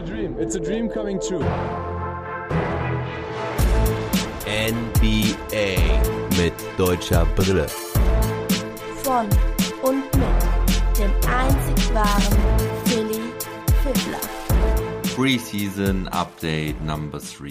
a dream. It's a dream coming true. NBA mit deutscher Brille. Von und mit dem einzig wahren Philly Fiddler. Preseason Update Number 3.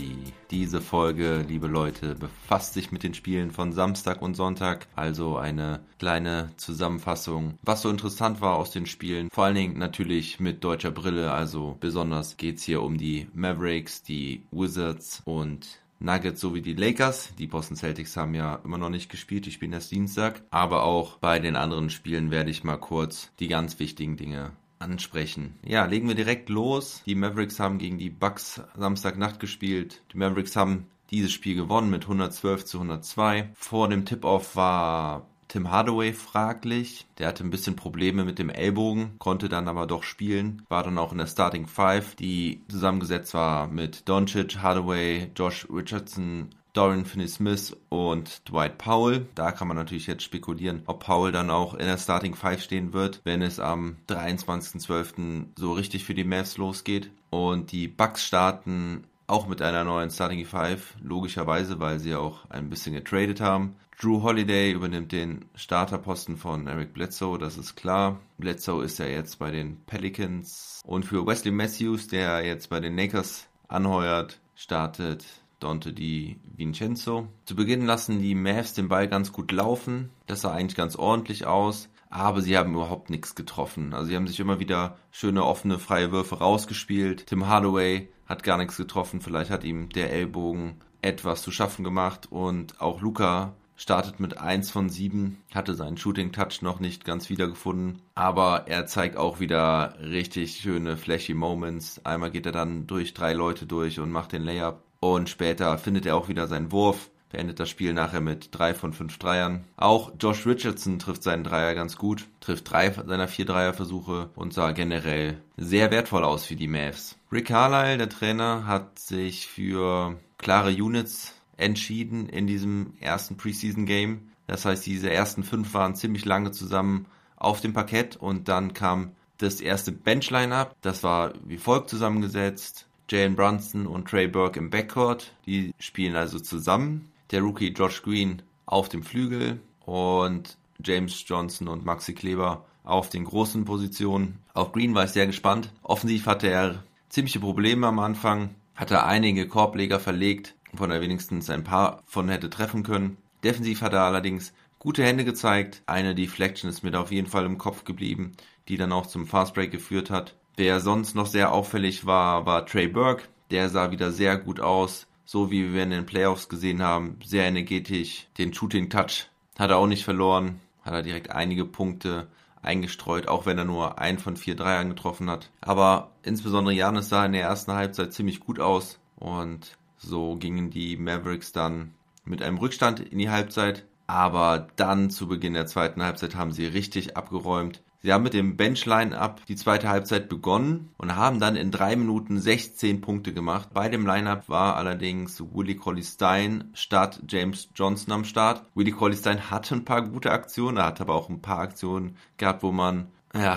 Diese Folge, liebe Leute, befasst sich mit den Spielen von Samstag und Sonntag. Also eine kleine Zusammenfassung, was so interessant war aus den Spielen. Vor allen Dingen natürlich mit deutscher Brille. Also besonders geht's hier um die Mavericks, die Wizards und Nuggets sowie die Lakers. Die Boston Celtics haben ja immer noch nicht gespielt, die spielen erst Dienstag. Aber auch bei den anderen Spielen werde ich mal kurz die ganz wichtigen Dinge ansprechen. Ja, legen wir direkt los. Die Mavericks haben gegen die Bucks Samstagnacht gespielt. Die Mavericks haben dieses Spiel gewonnen mit 112-102. Vor dem Tip-Off war Tim Hardaway fraglich. Der hatte ein bisschen Probleme mit dem Ellbogen, konnte dann aber doch spielen. War dann auch in der Starting Five, die zusammengesetzt war mit Doncic, Hardaway, Josh Richardson, Dorian Finney-Smith und Dwight Powell. Da kann man natürlich jetzt spekulieren, ob Powell dann auch in der Starting Five stehen wird, wenn es am 23.12. so richtig für die Mavs losgeht. Und die Bucks starten auch mit einer neuen Starting Five, logischerweise, weil sie ja auch ein bisschen getradet haben. Jrue Holiday übernimmt den Starterposten von Eric Bledsoe, das ist klar. Bledsoe ist ja jetzt bei den Pelicans. Und für Wesley Matthews, der jetzt bei den Lakers anheuert, startet Dante DiVincenzo. Zu Beginn lassen die Mavs den Ball ganz gut laufen. Das sah eigentlich ganz ordentlich aus, aber sie haben überhaupt nichts getroffen. Also sie haben sich immer wieder schöne, offene, freie Würfe rausgespielt. Tim Hardaway hat gar nichts getroffen. Vielleicht hat ihm der Ellbogen etwas zu schaffen gemacht. Und auch Luka startet mit 1 von 7, hatte seinen Shooting-Touch noch nicht ganz wiedergefunden, aber er zeigt auch wieder richtig schöne flashy Moments. Einmal geht er dann durch 3 Leute durch und macht den Layup. Und später findet er auch wieder seinen Wurf, beendet das Spiel nachher mit 3 von 5 Dreiern. Auch Josh Richardson trifft seinen Dreier ganz gut, trifft 3 seiner 4 Dreierversuche und sah generell sehr wertvoll aus für die Mavs. Rick Carlisle, der Trainer, hat sich für klare Units entschieden in diesem ersten Preseason-Game. Das heißt, diese ersten 5 waren ziemlich lange zusammen auf dem Parkett und dann kam das erste Bench-Line-Up. Das war wie folgt zusammengesetzt: Jalen Brunson und Trey Burke im Backcourt, die spielen also zusammen. Der Rookie Josh Green auf dem Flügel und James Johnson und Maxi Kleber auf den großen Positionen. Auf Green war ich sehr gespannt. Offensiv hatte er ziemliche Probleme am Anfang, hatte einige Korbleger verlegt, von der wenigstens ein paar von hätte treffen können. Defensiv hat er allerdings gute Hände gezeigt. Eine Deflection ist mir da auf jeden Fall im Kopf geblieben, die dann auch zum Fastbreak geführt hat. Wer sonst noch sehr auffällig war, war Trey Burke. Der sah wieder sehr gut aus, so wie wir in den Playoffs gesehen haben. Sehr energetisch. Den Shooting Touch hat er auch nicht verloren. Hat er direkt einige Punkte eingestreut, auch wenn er nur 1 von 4 Dreiern getroffen hat. Aber insbesondere Giannis sah in der ersten Halbzeit ziemlich gut aus und so gingen die Mavericks dann mit einem Rückstand in die Halbzeit. Aber dann zu Beginn der zweiten Halbzeit haben sie richtig abgeräumt. Sie haben mit dem Bench-Line-Up die zweite Halbzeit begonnen und haben dann in 3 Minuten 16 Punkte gemacht. Bei dem Line-Up war allerdings Willie Cauley-Stein statt James Johnson am Start. Willie Cauley-Stein hatte ein paar gute Aktionen, er hat aber auch ein paar Aktionen gehabt, wo man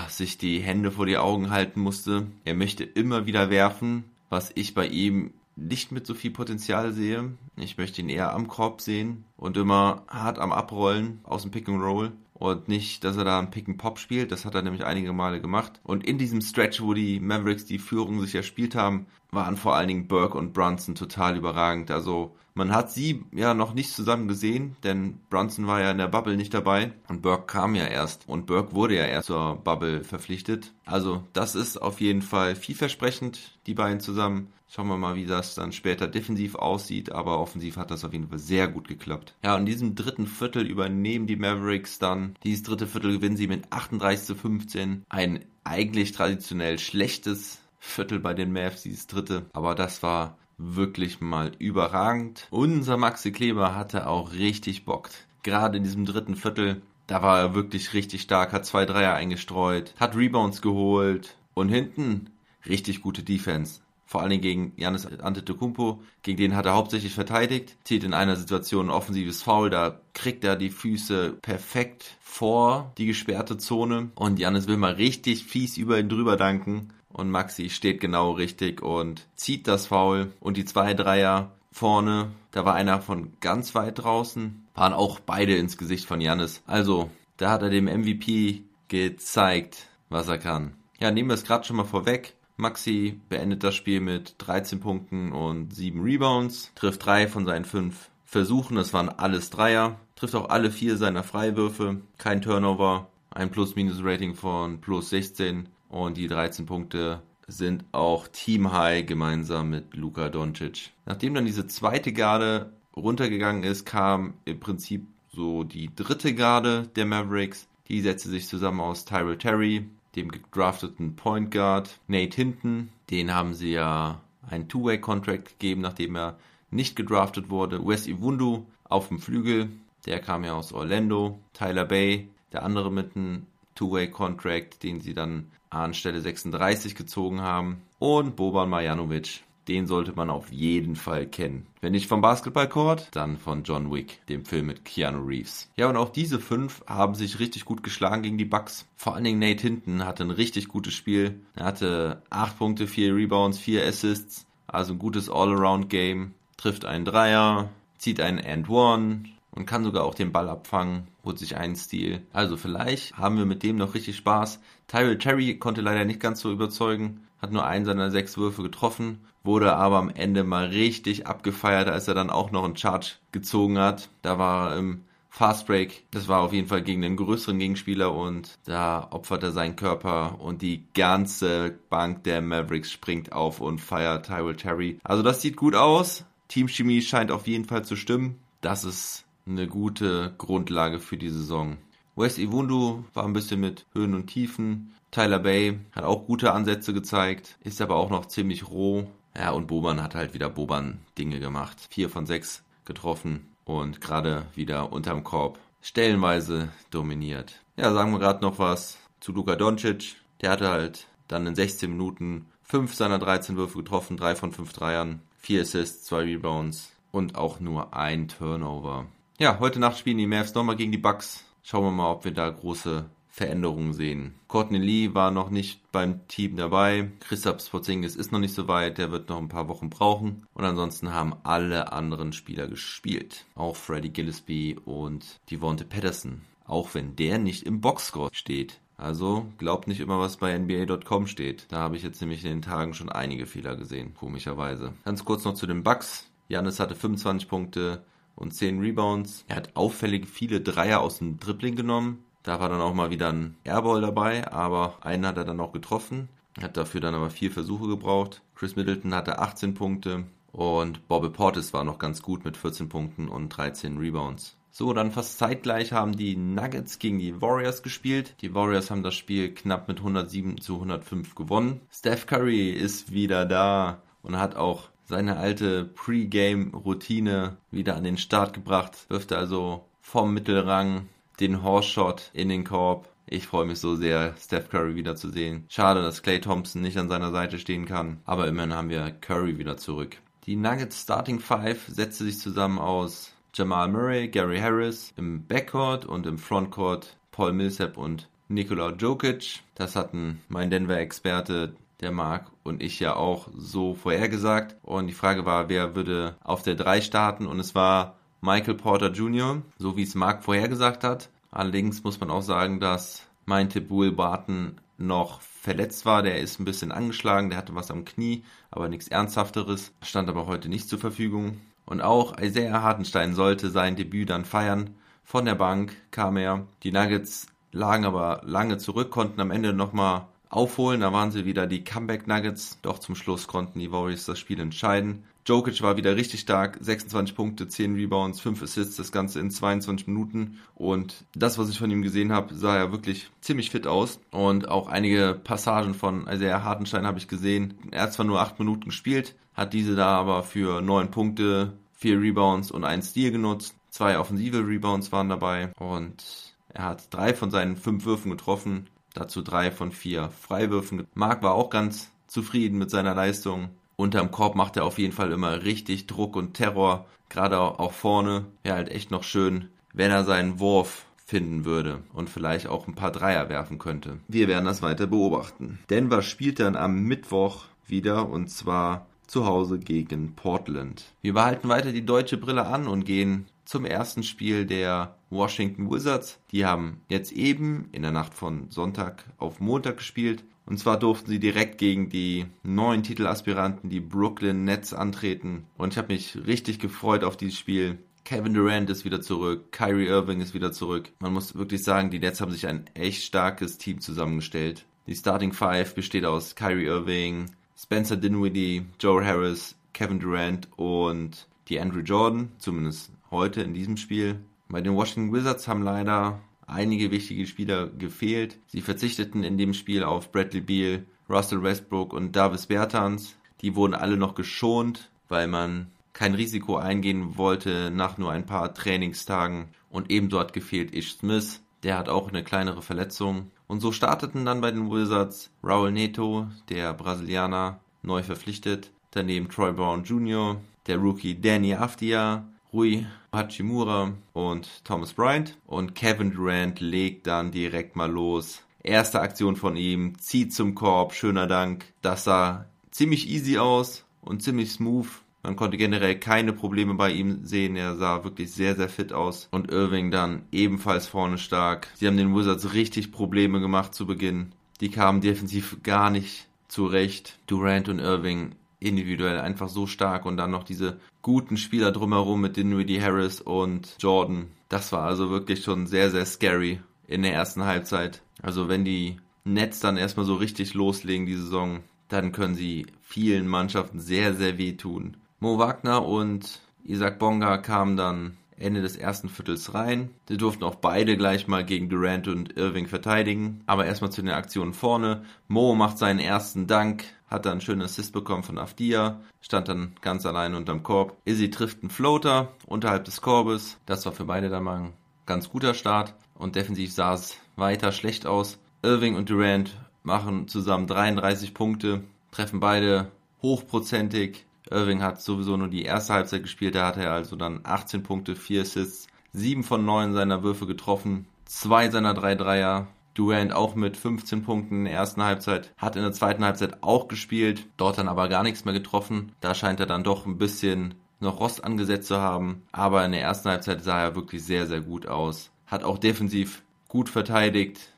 sich die Hände vor die Augen halten musste. Er möchte immer wieder werfen, was ich bei ihm nicht mit so viel Potenzial sehe. Ich möchte ihn eher am Korb sehen und immer hart am Abrollen aus dem Pick and Roll und nicht, dass er da einen Pick and Pop spielt. Das hat er nämlich einige Male gemacht. Und in diesem Stretch, wo die Mavericks die Führung sich erspielt haben, waren vor allen Dingen Burke und Brunson total überragend. Also man hat sie ja noch nicht zusammen gesehen, denn Brunson war ja in der Bubble nicht dabei und Burke kam ja erst. Und Burke wurde ja erst zur Bubble verpflichtet. Also das ist auf jeden Fall vielversprechend, die beiden zusammen. Schauen wir mal, wie das dann später defensiv aussieht, aber offensiv hat das auf jeden Fall sehr gut geklappt. Ja, in diesem dritten Viertel übernehmen die Mavericks dann. Dieses dritte Viertel gewinnen sie mit 38-15. Ein eigentlich traditionell schlechtes Viertel bei den Mavs, dieses dritte. Aber das war wirklich mal überragend. Unser Maxi Kleber hatte auch richtig Bock. Gerade in diesem dritten Viertel, da war er wirklich richtig stark, hat 2 Dreier eingestreut, hat Rebounds geholt und hinten richtig gute Defense vor allen Dingen gegen Giannis Antetokounmpo, gegen den hat er hauptsächlich verteidigt, zieht in einer Situation ein offensives Foul, da kriegt er die Füße perfekt vor die gesperrte Zone und Giannis will mal richtig fies über ihn drüber danken und Maxi steht genau richtig und zieht das Foul und die 2 Dreier vorne, da war einer von ganz weit draußen, waren auch beide ins Gesicht von Giannis. Also, da hat er dem MVP gezeigt, was er kann. Ja, nehmen wir es gerade schon mal vorweg. Maxi beendet das Spiel mit 13 Punkten und 7 Rebounds, trifft 3 von seinen 5 Versuchen, das waren alles Dreier, trifft auch alle 4 seiner Freiwürfe, kein Turnover, ein Plus-Minus-Rating von plus 16 und die 13 Punkte sind auch Team-High gemeinsam mit Luka Doncic. Nachdem dann diese zweite Garde runtergegangen ist, kam im Prinzip so die dritte Garde der Mavericks, die setzte sich zusammen aus Tyrell Terry, dem gedrafteten Point Guard, Nate Hinton, den haben sie ja einen Two-Way-Contract gegeben, nachdem er nicht gedraftet wurde, Wes Iwundu auf dem Flügel, der kam ja aus Orlando, Tyler Bay, der andere mit einem Two-Way-Contract, den sie dann an Stelle 36 gezogen haben und Boban Marjanovic, den sollte man auf jeden Fall kennen. Wenn nicht vom Basketballcourt, dann von John Wick, dem Film mit Keanu Reeves. Ja, und auch diese 5 haben sich richtig gut geschlagen gegen die Bucks. Vor allen Dingen Nate Hinton hatte ein richtig gutes Spiel. Er hatte 8 Punkte, 4 Rebounds, 4 Assists, also ein gutes All-Around-Game. Trifft einen Dreier, zieht einen And-One und kann sogar auch den Ball abfangen, holt sich einen Steal. Also vielleicht haben wir mit dem noch richtig Spaß. Tyrell Terry konnte leider nicht ganz so überzeugen, hat nur einen seiner 6 Würfe getroffen, wurde aber am Ende mal richtig abgefeiert, als er dann auch noch einen Charge gezogen hat. Da war er im Fastbreak, das war auf jeden Fall gegen einen größeren Gegenspieler und da opfert er seinen Körper und die ganze Bank der Mavericks springt auf und feiert Tyrell Terry. Also das sieht gut aus, Teamchemie scheint auf jeden Fall zu stimmen, das ist eine gute Grundlage für die Saison. Wes Iwundu war ein bisschen mit Höhen und Tiefen. Tyler Bay hat auch gute Ansätze gezeigt, ist aber auch noch ziemlich roh. Ja, und Boban hat halt wieder Boban-Dinge gemacht. 4 von 6 getroffen und gerade wieder unterm Korb stellenweise dominiert. Ja, sagen wir gerade noch was zu Luka Doncic. Der hatte halt dann in 16 Minuten 5 seiner 13 Würfe getroffen, 3 von 5 Dreiern, 4 Assists, 2 Rebounds und auch nur ein Turnover. Ja, heute Nacht spielen die Mavs nochmal gegen die Bucks. Schauen wir mal, ob wir da große Veränderungen sehen. Courtney Lee war noch nicht beim Team dabei. Kristaps Porzingis ist noch nicht so weit. Der wird noch ein paar Wochen brauchen. Und ansonsten haben alle anderen Spieler gespielt. Auch Freddie Gillespie und Devonte Patterson. Auch wenn der nicht im Boxscore steht. Also glaubt nicht immer, was bei NBA.com steht. Da habe ich jetzt nämlich in den Tagen schon einige Fehler gesehen. Komischerweise. Ganz kurz noch zu den Bucks. Giannis hatte 25 Punkte. Und 10 Rebounds. Er hat auffällig viele Dreier aus dem Dribbling genommen. Da war dann auch mal wieder ein Airball dabei, aber einen hat er dann auch getroffen. Hat dafür dann aber 4 Versuche gebraucht. Chris Middleton hatte 18 Punkte und Bobby Portis war noch ganz gut mit 14 Punkten und 13 Rebounds. So, dann fast zeitgleich haben die Nuggets gegen die Warriors gespielt. Die Warriors haben das Spiel knapp mit 107-105 gewonnen. Steph Curry ist wieder da und hat auch seine alte Pre-Game-Routine wieder an den Start gebracht. Wirft also vom Mittelrang den Horse-Shot in den Korb. Ich freue mich so sehr, Steph Curry wieder zu sehen. Schade, dass Klay Thompson nicht an seiner Seite stehen kann. Aber immerhin haben wir Curry wieder zurück. Die Nuggets Starting Five setzte sich zusammen aus Jamal Murray, Gary Harris im Backcourt und im Frontcourt Paul Millsap und Nikola Jokic. Das hatten mein Denver-Experte, der Marc und ich ja auch so vorhergesagt. Und die Frage war, wer würde auf der 3 starten? Und es war Michael Porter Jr., so wie es Marc vorhergesagt hat. Allerdings muss man auch sagen, dass mein Tipp Will Barton noch verletzt war. Der ist ein bisschen angeschlagen, der hatte was am Knie, aber nichts Ernsthafteres. Stand aber heute nicht zur Verfügung. Und auch Isaiah Hartenstein sollte sein Debüt dann feiern. Von der Bank kam er. Die Nuggets lagen aber lange zurück, konnten am Ende nochmal aufholen, da waren sie wieder die Comeback Nuggets, doch zum Schluss konnten die Warriors das Spiel entscheiden. Jokic war wieder richtig stark, 26 Punkte, 10 Rebounds, 5 Assists, das Ganze in 22 Minuten und das, was ich von ihm gesehen habe, sah ja wirklich ziemlich fit aus und auch einige Passagen von Isaiah Hartenstein habe ich gesehen. Er hat zwar nur 8 Minuten gespielt, hat diese da aber für 9 Punkte, 4 Rebounds und 1 Steal genutzt, 2 offensive Rebounds waren dabei und er hat 3 von seinen 5 Würfen getroffen. Dazu 3 von 4 Freiwürfen. Marc war auch ganz zufrieden mit seiner Leistung. Unterm Korb macht er auf jeden Fall immer richtig Druck und Terror, gerade auch vorne. Wäre halt echt noch schön, wenn er seinen Wurf finden würde und vielleicht auch ein paar Dreier werfen könnte. Wir werden das weiter beobachten. Denver spielt dann am Mittwoch wieder, und zwar zu Hause gegen Portland. Wir behalten weiter die deutsche Brille an und gehen zum ersten Spiel der Washington Wizards. Die haben jetzt eben in der Nacht von Sonntag auf Montag gespielt. Und zwar durften sie direkt gegen die neuen Titelaspiranten, die Brooklyn Nets, antreten. Und ich habe mich richtig gefreut auf dieses Spiel. Kevin Durant ist wieder zurück, Kyrie Irving ist wieder zurück. Man muss wirklich sagen, die Nets haben sich ein echt starkes Team zusammengestellt. Die Starting Five besteht aus Kyrie Irving, Spencer Dinwiddie, Joe Harris, Kevin Durant und DeAndre Jordan, zumindest heute in diesem Spiel. Bei den Washington Wizards haben leider einige wichtige Spieler gefehlt. Sie verzichteten in dem Spiel auf Bradley Beal, Russell Westbrook und Davis Bertans. Die wurden alle noch geschont, weil man kein Risiko eingehen wollte nach nur ein paar Trainingstagen. Und ebenso hat gefehlt Ish Smith, der hat auch eine kleinere Verletzung. Und so starteten dann bei den Wizards Raul Neto, der Brasilianer, neu verpflichtet. Daneben Troy Brown Jr., der Rookie Danny Avdija, Rui Hachimura und Thomas Bryant. Und Kevin Durant legt dann direkt mal los. Erste Aktion von ihm, zieht zum Korb, schöner Dank. Das sah ziemlich easy aus und ziemlich smooth. Man konnte generell keine Probleme bei ihm sehen. Er sah wirklich sehr, sehr fit aus. Und Irving dann ebenfalls vorne stark. Sie haben den Wizards richtig Probleme gemacht zu Beginn. Die kamen defensiv gar nicht zurecht. Durant und Irving individuell einfach so stark. Und dann noch diese guten Spieler drumherum mit Dinwiddie, Harris und Jordan. Das war also wirklich schon sehr, sehr scary in der ersten Halbzeit. Also wenn die Nets dann erstmal so richtig loslegen die Saison, dann können sie vielen Mannschaften sehr, sehr wehtun. Mo Wagner und Isaac Bonga kamen dann Ende des ersten Viertels rein. Sie durften auch beide gleich mal gegen Durant und Irving verteidigen. Aber erstmal zu den Aktionen vorne. Mo macht seinen ersten Dank, hat dann einen schönen Assist bekommen von Avdija, stand dann ganz allein unterm Korb. Izzy trifft einen Floater unterhalb des Korbes. Das war für beide dann mal ein ganz guter Start. Und defensiv sah es weiter schlecht aus. Irving und Durant machen zusammen 33 Punkte, treffen beide hochprozentig. Irving hat sowieso nur die erste Halbzeit gespielt, da hat er also dann 18 Punkte, 4 Assists, 7 von 9 seiner Würfe getroffen, 2 seiner 3 Dreier. Durant auch mit 15 Punkten in der ersten Halbzeit, hat in der zweiten Halbzeit auch gespielt, dort dann aber gar nichts mehr getroffen. Da scheint er dann doch ein bisschen noch Rost angesetzt zu haben, aber in der ersten Halbzeit sah er wirklich sehr, sehr gut aus. Hat auch defensiv gut verteidigt,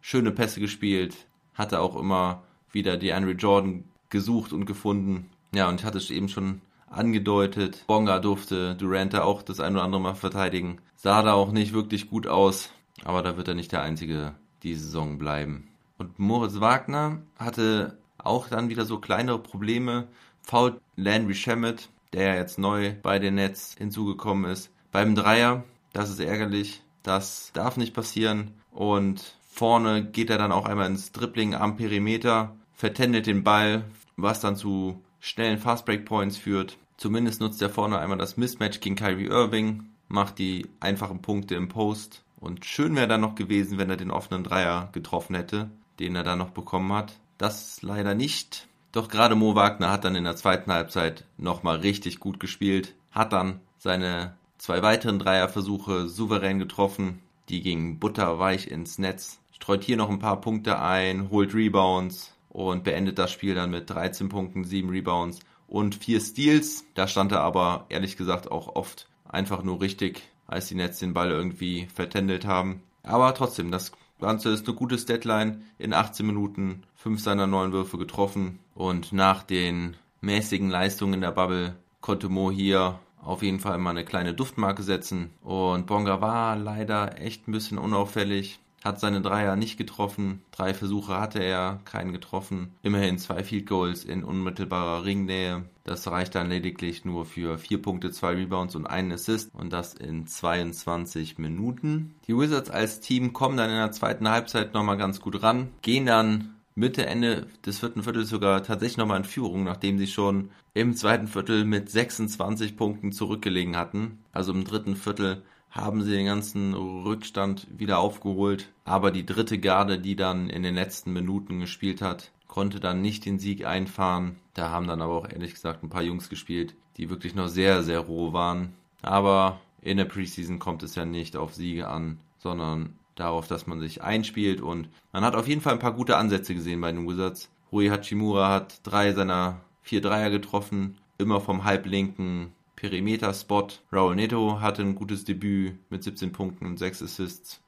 schöne Pässe gespielt, hatte auch immer wieder DeAndre Jordan gesucht und gefunden. Ja, und ich hatte es eben schon angedeutet, Bonga durfte Durant da auch das ein oder andere Mal verteidigen. Sah da auch nicht wirklich gut aus, aber da wird er nicht der Einzige die Saison bleiben. Und Moritz Wagner hatte auch dann wieder so kleinere Probleme. Foul Landry Shamet, der ja jetzt neu bei den Nets hinzugekommen ist. Beim Dreier, das ist ärgerlich, das darf nicht passieren. Und vorne geht er dann auch einmal ins Dribbling am Perimeter, vertändelt den Ball, was dann zu schnellen Fast-Break-Points führt. Zumindest nutzt er vorne einmal das Mismatch gegen Kyrie Irving, macht die einfachen Punkte im Post. Und schön wäre dann noch gewesen, wenn er den offenen Dreier getroffen hätte, den er dann noch bekommen hat. Das leider nicht. Doch gerade Mo Wagner hat dann in der zweiten Halbzeit nochmal richtig gut gespielt, hat dann seine 2 weiteren Dreierversuche souverän getroffen. Die gingen butterweich ins Netz. Streut hier noch ein paar Punkte ein, holt Rebounds und beendet das Spiel dann mit 13 Punkten, 7 Rebounds und 4 Steals. Da stand er aber, ehrlich gesagt, auch oft einfach nur richtig, als die Nets den Ball irgendwie vertändelt haben. Aber trotzdem, das Ganze ist eine gute Statline. In 18 Minuten 5 seiner 9 Würfe getroffen. Und nach den mäßigen Leistungen in der Bubble konnte Mo hier auf jeden Fall mal eine kleine Duftmarke setzen. Und Bonga war leider echt ein bisschen unauffällig. Hat seine Dreier nicht getroffen, 3 Versuche hatte er, keinen getroffen. Immerhin 2 Field Goals in unmittelbarer Ringnähe. Das reicht dann lediglich nur für 4 Punkte, 2 Rebounds und einen Assist. Und das in 22 Minuten. Die Wizards als Team kommen dann in der zweiten Halbzeit nochmal ganz gut ran. Gehen dann Mitte, Ende des vierten Viertels sogar tatsächlich nochmal in Führung, nachdem sie schon im zweiten Viertel mit 26 Punkten zurückgelegen hatten. Also im dritten Viertel haben sie den ganzen Rückstand wieder aufgeholt. Aber die dritte Garde, die dann in den letzten Minuten gespielt hat, konnte dann nicht den Sieg einfahren. Da haben dann aber auch ehrlich gesagt ein paar Jungs gespielt, die wirklich noch sehr, sehr roh waren. Aber in der Preseason kommt es ja nicht auf Siege an, sondern darauf, dass man sich einspielt. Und man hat auf jeden Fall ein paar gute Ansätze gesehen bei den Wizards. Rui Hachimura hat 3 seiner 4 Dreier getroffen, immer vom halblinken Perimeter-Spot. Raul Neto hatte ein gutes Debüt mit 17 Punkten und 6 Assists.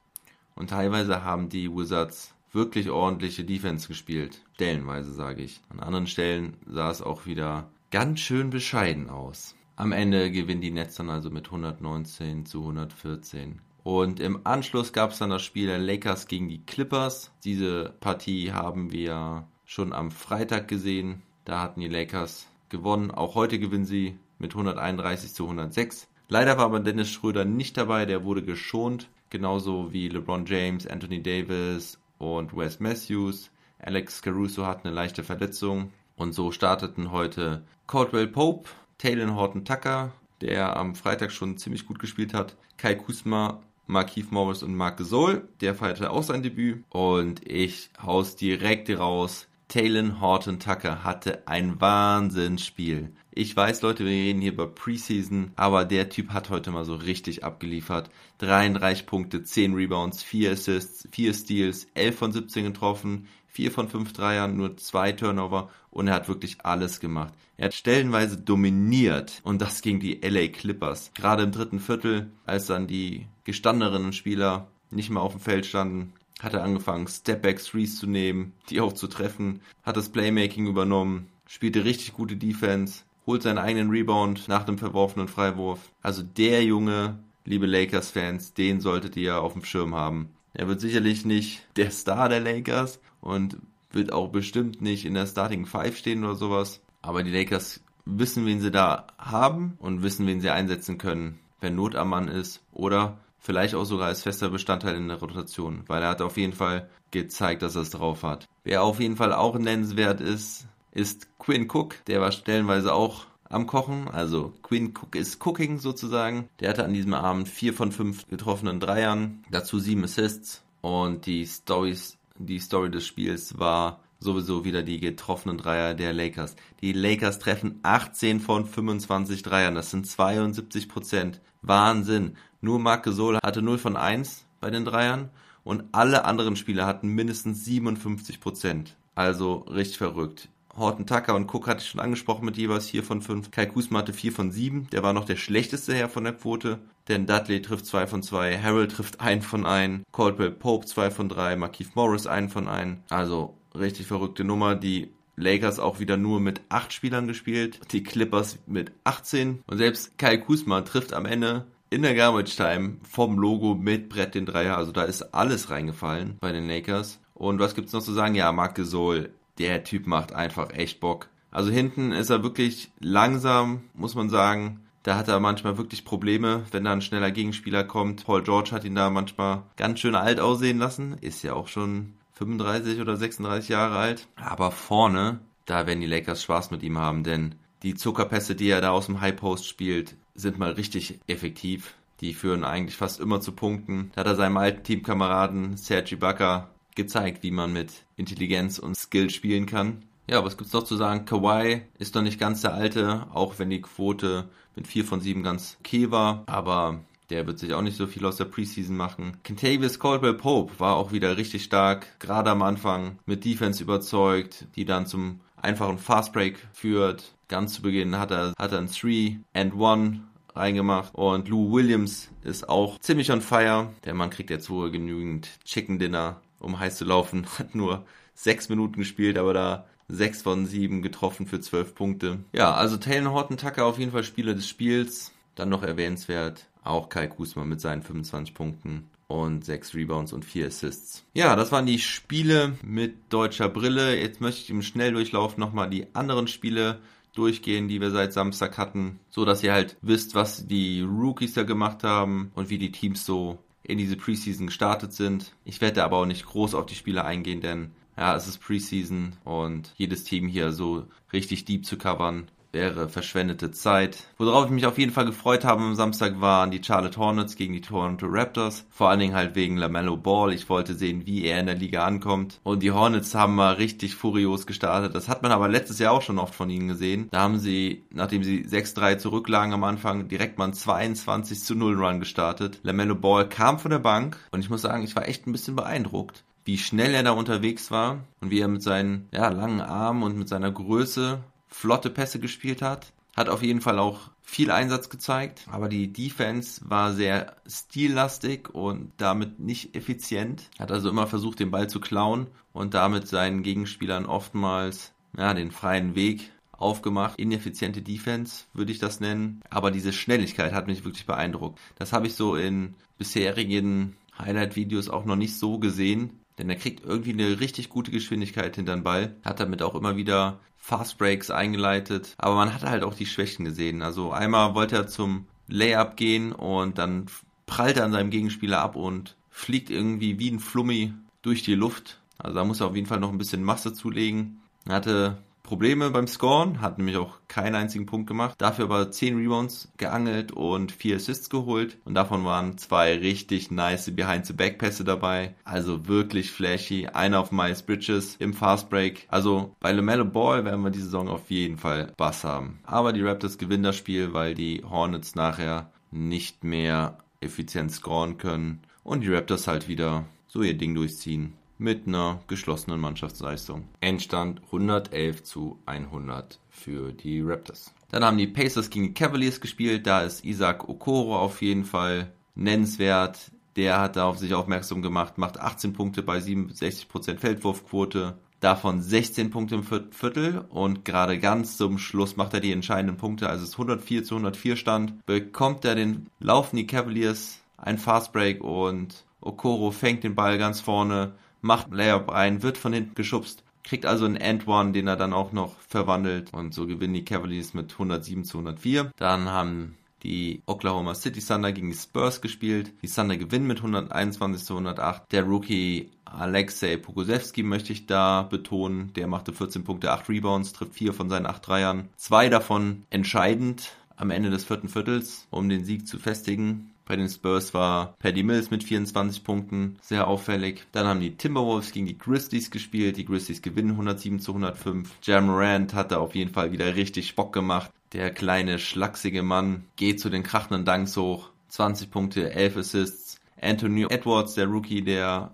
Und teilweise haben die Wizards wirklich ordentliche Defense gespielt. Stellenweise, sage ich. An anderen Stellen sah es auch wieder ganz schön bescheiden aus. Am Ende gewinnen die Nets dann also mit 119-114. Und im Anschluss gab es dann das Spiel der Lakers gegen die Clippers. Diese Partie haben wir schon am Freitag gesehen. Da hatten die Lakers gewonnen. Auch heute gewinnen sie mit 131-106. Leider war aber Dennis Schröder nicht dabei. Der wurde geschont. Genauso wie LeBron James, Anthony Davis und Wes Matthews. Alex Caruso hat eine leichte Verletzung. Und so starteten heute Caldwell-Pope, Talen Horton-Tucker, der am Freitag schon ziemlich gut gespielt hat, Kai Kuzma, Markieff Morris und Marc Gasol. Der feierte auch sein Debüt. Und ich hau's direkt raus. Talen Horton-Tucker hatte ein Wahnsinnsspiel. Ich weiß, Leute, wir reden hier über Preseason, aber der Typ hat heute mal so richtig abgeliefert. 33 Punkte, 10 Rebounds, 4 Assists, 4 Steals, 11 von 17 getroffen, 4 von 5 Dreiern, nur 2 Turnover und er hat wirklich alles gemacht. Er hat stellenweise dominiert und das gegen die LA Clippers. Gerade im dritten Viertel, als dann die gestandeneren Spieler nicht mehr auf dem Feld standen, hat er angefangen, Stepback-Threes zu nehmen, die auch zu treffen, hat das Playmaking übernommen, spielte richtig gute Defense, holt seinen eigenen Rebound nach dem verworfenen Freiwurf. Also der Junge, liebe Lakers-Fans, den solltet ihr auf dem Schirm haben. Er wird sicherlich nicht der Star der Lakers und wird auch bestimmt nicht in der Starting Five stehen oder sowas. Aber die Lakers wissen, wen sie da haben und wissen, wen sie einsetzen können, wenn Not am Mann ist oder vielleicht auch sogar als fester Bestandteil in der Rotation, weil er hat auf jeden Fall gezeigt, dass er es drauf hat. Wer auf jeden Fall auch nennenswert ist, ist Quinn Cook. Der war stellenweise auch am Kochen, also Quinn Cook is cooking sozusagen. Der hatte an diesem Abend 4 von 5 getroffenen Dreiern, dazu 7 Assists und die Story des Spiels war sowieso wieder die getroffenen Dreier der Lakers. Die Lakers treffen 18 von 25 Dreiern, das sind 72%. Wahnsinn. Nur Marc Gasol hatte 0 von 1 bei den Dreiern und alle anderen Spieler hatten mindestens 57%. Also richtig verrückt. Horton-Tucker und Cook hatte ich schon angesprochen mit jeweils 4 von 5. Kai Kuzma hatte 4 von 7. Der war noch der schlechteste Herr von der Quote. Denn Dudley trifft 2 von 2. Harrell trifft 1 von 1. Caldwell-Pope 2 von 3. Markieff Morris 1 von 1. Also richtig verrückte Nummer. Die Lakers auch wieder nur mit 8 Spielern gespielt. Die Clippers mit 18. Und selbst Kai Kuzma trifft am Ende in der Garbage Time vom Logo mit Brett den Dreier. Also da ist alles reingefallen bei den Lakers. Und was gibt's noch zu sagen? Ja, Marc Gasol. Der Typ macht einfach echt Bock. Also hinten ist er wirklich langsam, muss man sagen. Da hat er manchmal wirklich Probleme, wenn da ein schneller Gegenspieler kommt. Paul George hat ihn da manchmal ganz schön alt aussehen lassen. Ist ja auch schon 35 oder 36 Jahre alt. Aber vorne, da werden die Lakers Spaß mit ihm haben, denn die Zuckerpässe, die er da aus dem High Post spielt, sind mal richtig effektiv. Die führen eigentlich fast immer zu Punkten. Da hat er seinem alten Teamkameraden Serge Ibaka gezeigt, wie man mit Intelligenz und Skill spielen kann. Ja, was gibt's noch zu sagen? Kawhi ist noch nicht ganz der Alte, auch wenn die Quote mit 4 von 7 ganz okay war, aber der wird sich auch nicht so viel aus der Preseason machen. Kentavious Caldwell-Pope war auch wieder richtig stark, gerade am Anfang mit Defense überzeugt, die dann zum einfachen Fastbreak führt. Ganz zu Beginn hat er ein 3-and-1 reingemacht und Lou Williams ist auch ziemlich on fire. Der Mann kriegt jetzt wohl genügend Chicken Dinner, um heiß zu laufen, hat nur 6 Minuten gespielt, aber da 6 von 7 getroffen für 12 Punkte. Ja, also Talen Horton-Tucker auf jeden Fall Spieler des Spiels. Dann noch erwähnenswert, auch Kai Kuzma mit seinen 25 Punkten und 6 Rebounds und 4 Assists. Ja, das waren die Spiele mit deutscher Brille. Jetzt möchte ich im Schnelldurchlauf nochmal die anderen Spiele durchgehen, die wir seit Samstag hatten, so dass ihr halt wisst, was die Rookies da gemacht haben und wie die Teams so in diese Preseason gestartet sind. Ich werde aber auch nicht groß auf die Spieler eingehen, denn ja, es ist Preseason und jedes Team hier so richtig deep zu covern wäre verschwendete Zeit. Worauf ich mich auf jeden Fall gefreut habe am Samstag waren die Charlotte Hornets gegen die Toronto Raptors. Vor allen Dingen halt wegen LaMelo Ball. Ich wollte sehen, wie er in der Liga ankommt. Und die Hornets haben mal richtig furios gestartet. Das hat man aber letztes Jahr auch schon oft von ihnen gesehen. Da haben sie, nachdem sie 6-3 zurücklagen am Anfang, direkt mal einen 22-0 Run gestartet. LaMelo Ball kam von der Bank und ich muss sagen, ich war echt ein bisschen beeindruckt, wie schnell er da unterwegs war und wie er mit seinen langen Armen und mit seiner Größe flotte Pässe gespielt hat. Hat auf jeden Fall auch viel Einsatz gezeigt, aber die Defense war sehr stillastig und damit nicht effizient. Hat also immer versucht, den Ball zu klauen und damit seinen Gegenspielern oftmals den freien Weg aufgemacht. Ineffiziente Defense würde ich das nennen, aber diese Schnelligkeit hat mich wirklich beeindruckt. Das habe ich so in bisherigen Highlight-Videos auch noch nicht so gesehen, denn er kriegt irgendwie eine richtig gute Geschwindigkeit hinter den Ball, hat damit auch immer wieder Fastbreaks eingeleitet, aber man hat halt auch die Schwächen gesehen. Also einmal wollte er zum Layup gehen und dann prallt er an seinem Gegenspieler ab und fliegt irgendwie wie ein Flummi durch die Luft. Also da muss er auf jeden Fall noch ein bisschen Masse zulegen. Er hatte Probleme beim Scoren, hat nämlich auch keinen einzigen Punkt gemacht, dafür aber 10 Rebounds geangelt und 4 Assists geholt und davon waren 2 richtig nice Behind-the-Back-Pässe dabei, also wirklich flashy, einer auf Miles Bridges im Fastbreak, also bei LaMelo Ball werden wir diese Saison auf jeden Fall Bass haben, aber die Raptors gewinnen das Spiel, weil die Hornets nachher nicht mehr effizient scoren können und die Raptors halt wieder so ihr Ding durchziehen. Mit einer geschlossenen Mannschaftsleistung. Endstand 111-100 für die Raptors. Dann haben die Pacers gegen die Cavaliers gespielt. Da ist Isaac Okoro auf jeden Fall nennenswert. Der hat da auf sich aufmerksam gemacht, macht 18 Punkte bei 67% Feldwurfquote. Davon 16 Punkte im Viertel und gerade ganz zum Schluss macht er die entscheidenden Punkte. Also es ist 104-104 Stand. Bekommt er den Lauf in die Cavaliers, ein Fastbreak und Okoro fängt den Ball ganz vorne. Macht Layup rein, wird von hinten geschubst, kriegt also einen End-One, den er dann auch noch verwandelt und so gewinnen die Cavaliers mit 107-104. Dann haben die Oklahoma City Thunder gegen die Spurs gespielt. Die Thunder gewinnen mit 121-108. Der Rookie Alexei Pokusewski möchte ich da betonen, der machte 14 Punkte, 8 Rebounds, trifft 4 von seinen 8 Dreiern. 2 davon entscheidend am Ende des vierten Viertels, um den Sieg zu festigen. Bei den Spurs war Patty Mills mit 24 Punkten sehr auffällig. Dann haben die Timberwolves gegen die Grizzlies gespielt. Die Grizzlies gewinnen 107-105. Ja Morant hat da auf jeden Fall wieder richtig Bock gemacht. Der kleine, schlachsige Mann geht zu den krachenden Dunks hoch. 20 Punkte, 11 Assists. Anthony Edwards, der Rookie, der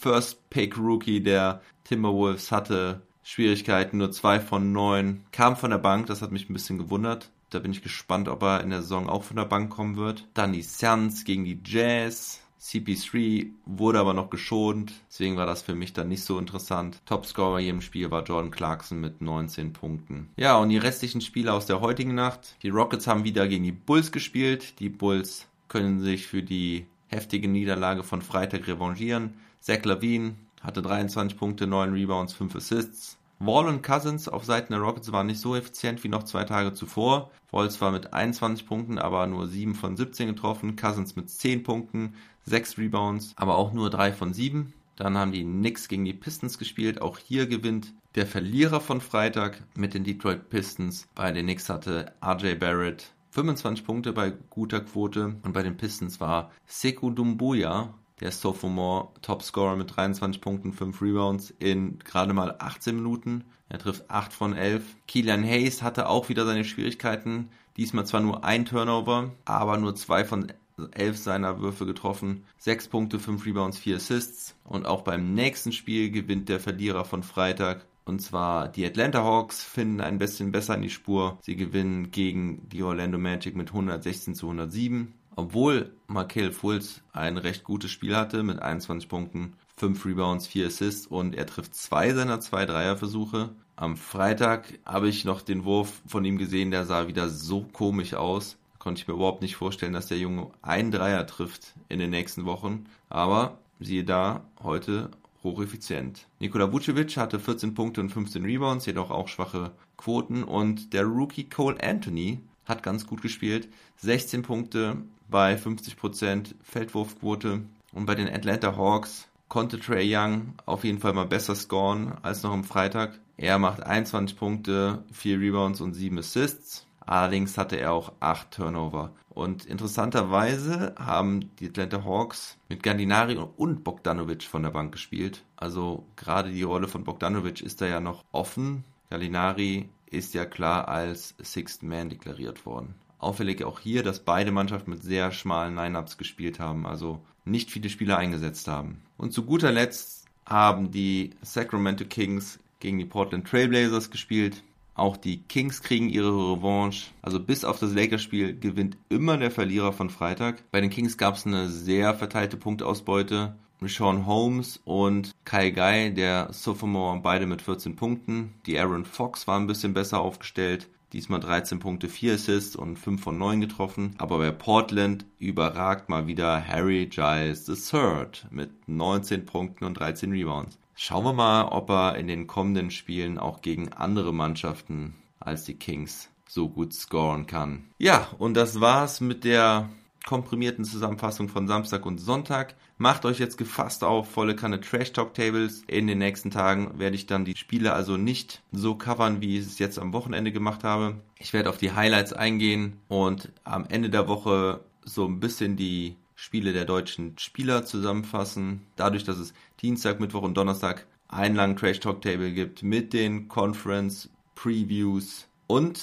First-Pick-Rookie der Timberwolves, hatte Schwierigkeiten. Nur 2 von 9. Kam von der Bank, das hat mich ein bisschen gewundert. Da bin ich gespannt, ob er in der Saison auch von der Bank kommen wird. Dann die Suns gegen die Jazz. CP3 wurde aber noch geschont. Deswegen war das für mich dann nicht so interessant. Topscorer hier im Spiel war Jordan Clarkson mit 19 Punkten. Ja, und die restlichen Spiele aus der heutigen Nacht. Die Rockets haben wieder gegen die Bulls gespielt. Die Bulls können sich für die heftige Niederlage von Freitag revanchieren. Zach LaVine hatte 23 Punkte, 9 Rebounds, 5 Assists. Wall und Cousins auf Seiten der Rockets waren nicht so effizient wie noch 2 Tage zuvor. Wall zwar mit 21 Punkten, aber nur 7 von 17 getroffen. Cousins mit 10 Punkten, 6 Rebounds, aber auch nur 3 von 7. Dann haben die Knicks gegen die Pistons gespielt. Auch hier gewinnt der Verlierer von Freitag mit den Detroit Pistons. Bei den Knicks hatte RJ Barrett 25 Punkte bei guter Quote. Und bei den Pistons war Sekou Doumbouya, der Sophomore Topscorer mit 23 Punkten, 5 Rebounds in gerade mal 18 Minuten. Er trifft 8 von 11. Killian Hayes hatte auch wieder seine Schwierigkeiten. Diesmal zwar nur ein Turnover, aber nur 2 von 11 seiner Würfe getroffen. 6 Punkte, 5 Rebounds, 4 Assists. Und auch beim nächsten Spiel gewinnt der Verlierer von Freitag. Und zwar die Atlanta Hawks finden ein bisschen besser in die Spur. Sie gewinnen gegen die Orlando Magic mit 116-107. Obwohl Markelle Fultz ein recht gutes Spiel hatte mit 21 Punkten, 5 Rebounds, 4 Assists und er trifft 2 seiner 2 Dreierversuche. Am Freitag habe ich noch den Wurf von ihm gesehen, der sah wieder so komisch aus. Da konnte ich mir überhaupt nicht vorstellen, dass der Junge einen Dreier trifft in den nächsten Wochen. Aber siehe da, heute hocheffizient. Nikola Vucevic hatte 14 Punkte und 15 Rebounds, jedoch auch schwache Quoten. Und der Rookie Cole Anthony hat ganz gut gespielt. 16 Punkte bei 50% Feldwurfquote. Und bei den Atlanta Hawks konnte Trae Young auf jeden Fall mal besser scoren als noch am Freitag. Er macht 21 Punkte, 4 Rebounds und 7 Assists. Allerdings hatte er auch 8 Turnover. Und interessanterweise haben die Atlanta Hawks mit Gallinari und Bogdanovic von der Bank gespielt. Also gerade die Rolle von Bogdanovic ist da ja noch offen. Gallinari ist ja klar als Sixth Man deklariert worden. Auffällig auch hier, dass beide Mannschaften mit sehr schmalen Lineups gespielt haben, also nicht viele Spieler eingesetzt haben. Und zu guter Letzt haben die Sacramento Kings gegen die Portland Trail Blazers gespielt. Auch die Kings kriegen ihre Revanche. Also bis auf das Lakers-Spiel gewinnt immer der Verlierer von Freitag. Bei den Kings gab es eine sehr verteilte Punktausbeute. Richaun Holmes und Kyle Guy, der Sophomore, beide mit 14 Punkten. Die Aaron Fox war ein bisschen besser aufgestellt. Diesmal 13 Punkte, 4 Assists und 5 von 9 getroffen. Aber bei Portland überragt mal wieder Harry Giles III mit 19 Punkten und 13 Rebounds. Schauen wir mal, ob er in den kommenden Spielen auch gegen andere Mannschaften als die Kings so gut scoren kann. Ja, und das war's mit der komprimierten Zusammenfassung von Samstag und Sonntag. Macht euch jetzt gefasst auf volle Kanne Trash Talk Tables. In den nächsten Tagen werde ich dann die Spiele also nicht so covern, wie ich es jetzt am Wochenende gemacht habe. Ich werde auf die Highlights eingehen und am Ende der Woche so ein bisschen die Spiele der deutschen Spieler zusammenfassen. Dadurch, dass es Dienstag, Mittwoch und Donnerstag einen langen Trash Talk Table gibt mit den Conference Previews und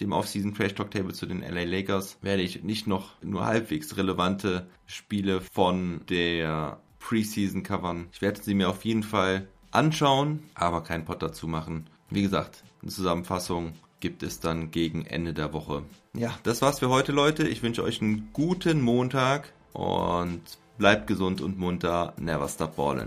dem Offseason Trash Talk Table zu den LA Lakers, werde ich nicht noch nur halbwegs relevante Spiele von der Preseason covern. Ich werde sie mir auf jeden Fall anschauen, aber keinen Pod dazu machen. Wie gesagt, eine Zusammenfassung gibt es dann gegen Ende der Woche. Ja, das war's für heute, Leute. Ich wünsche euch einen guten Montag und bleibt gesund und munter. Never stop ballin'.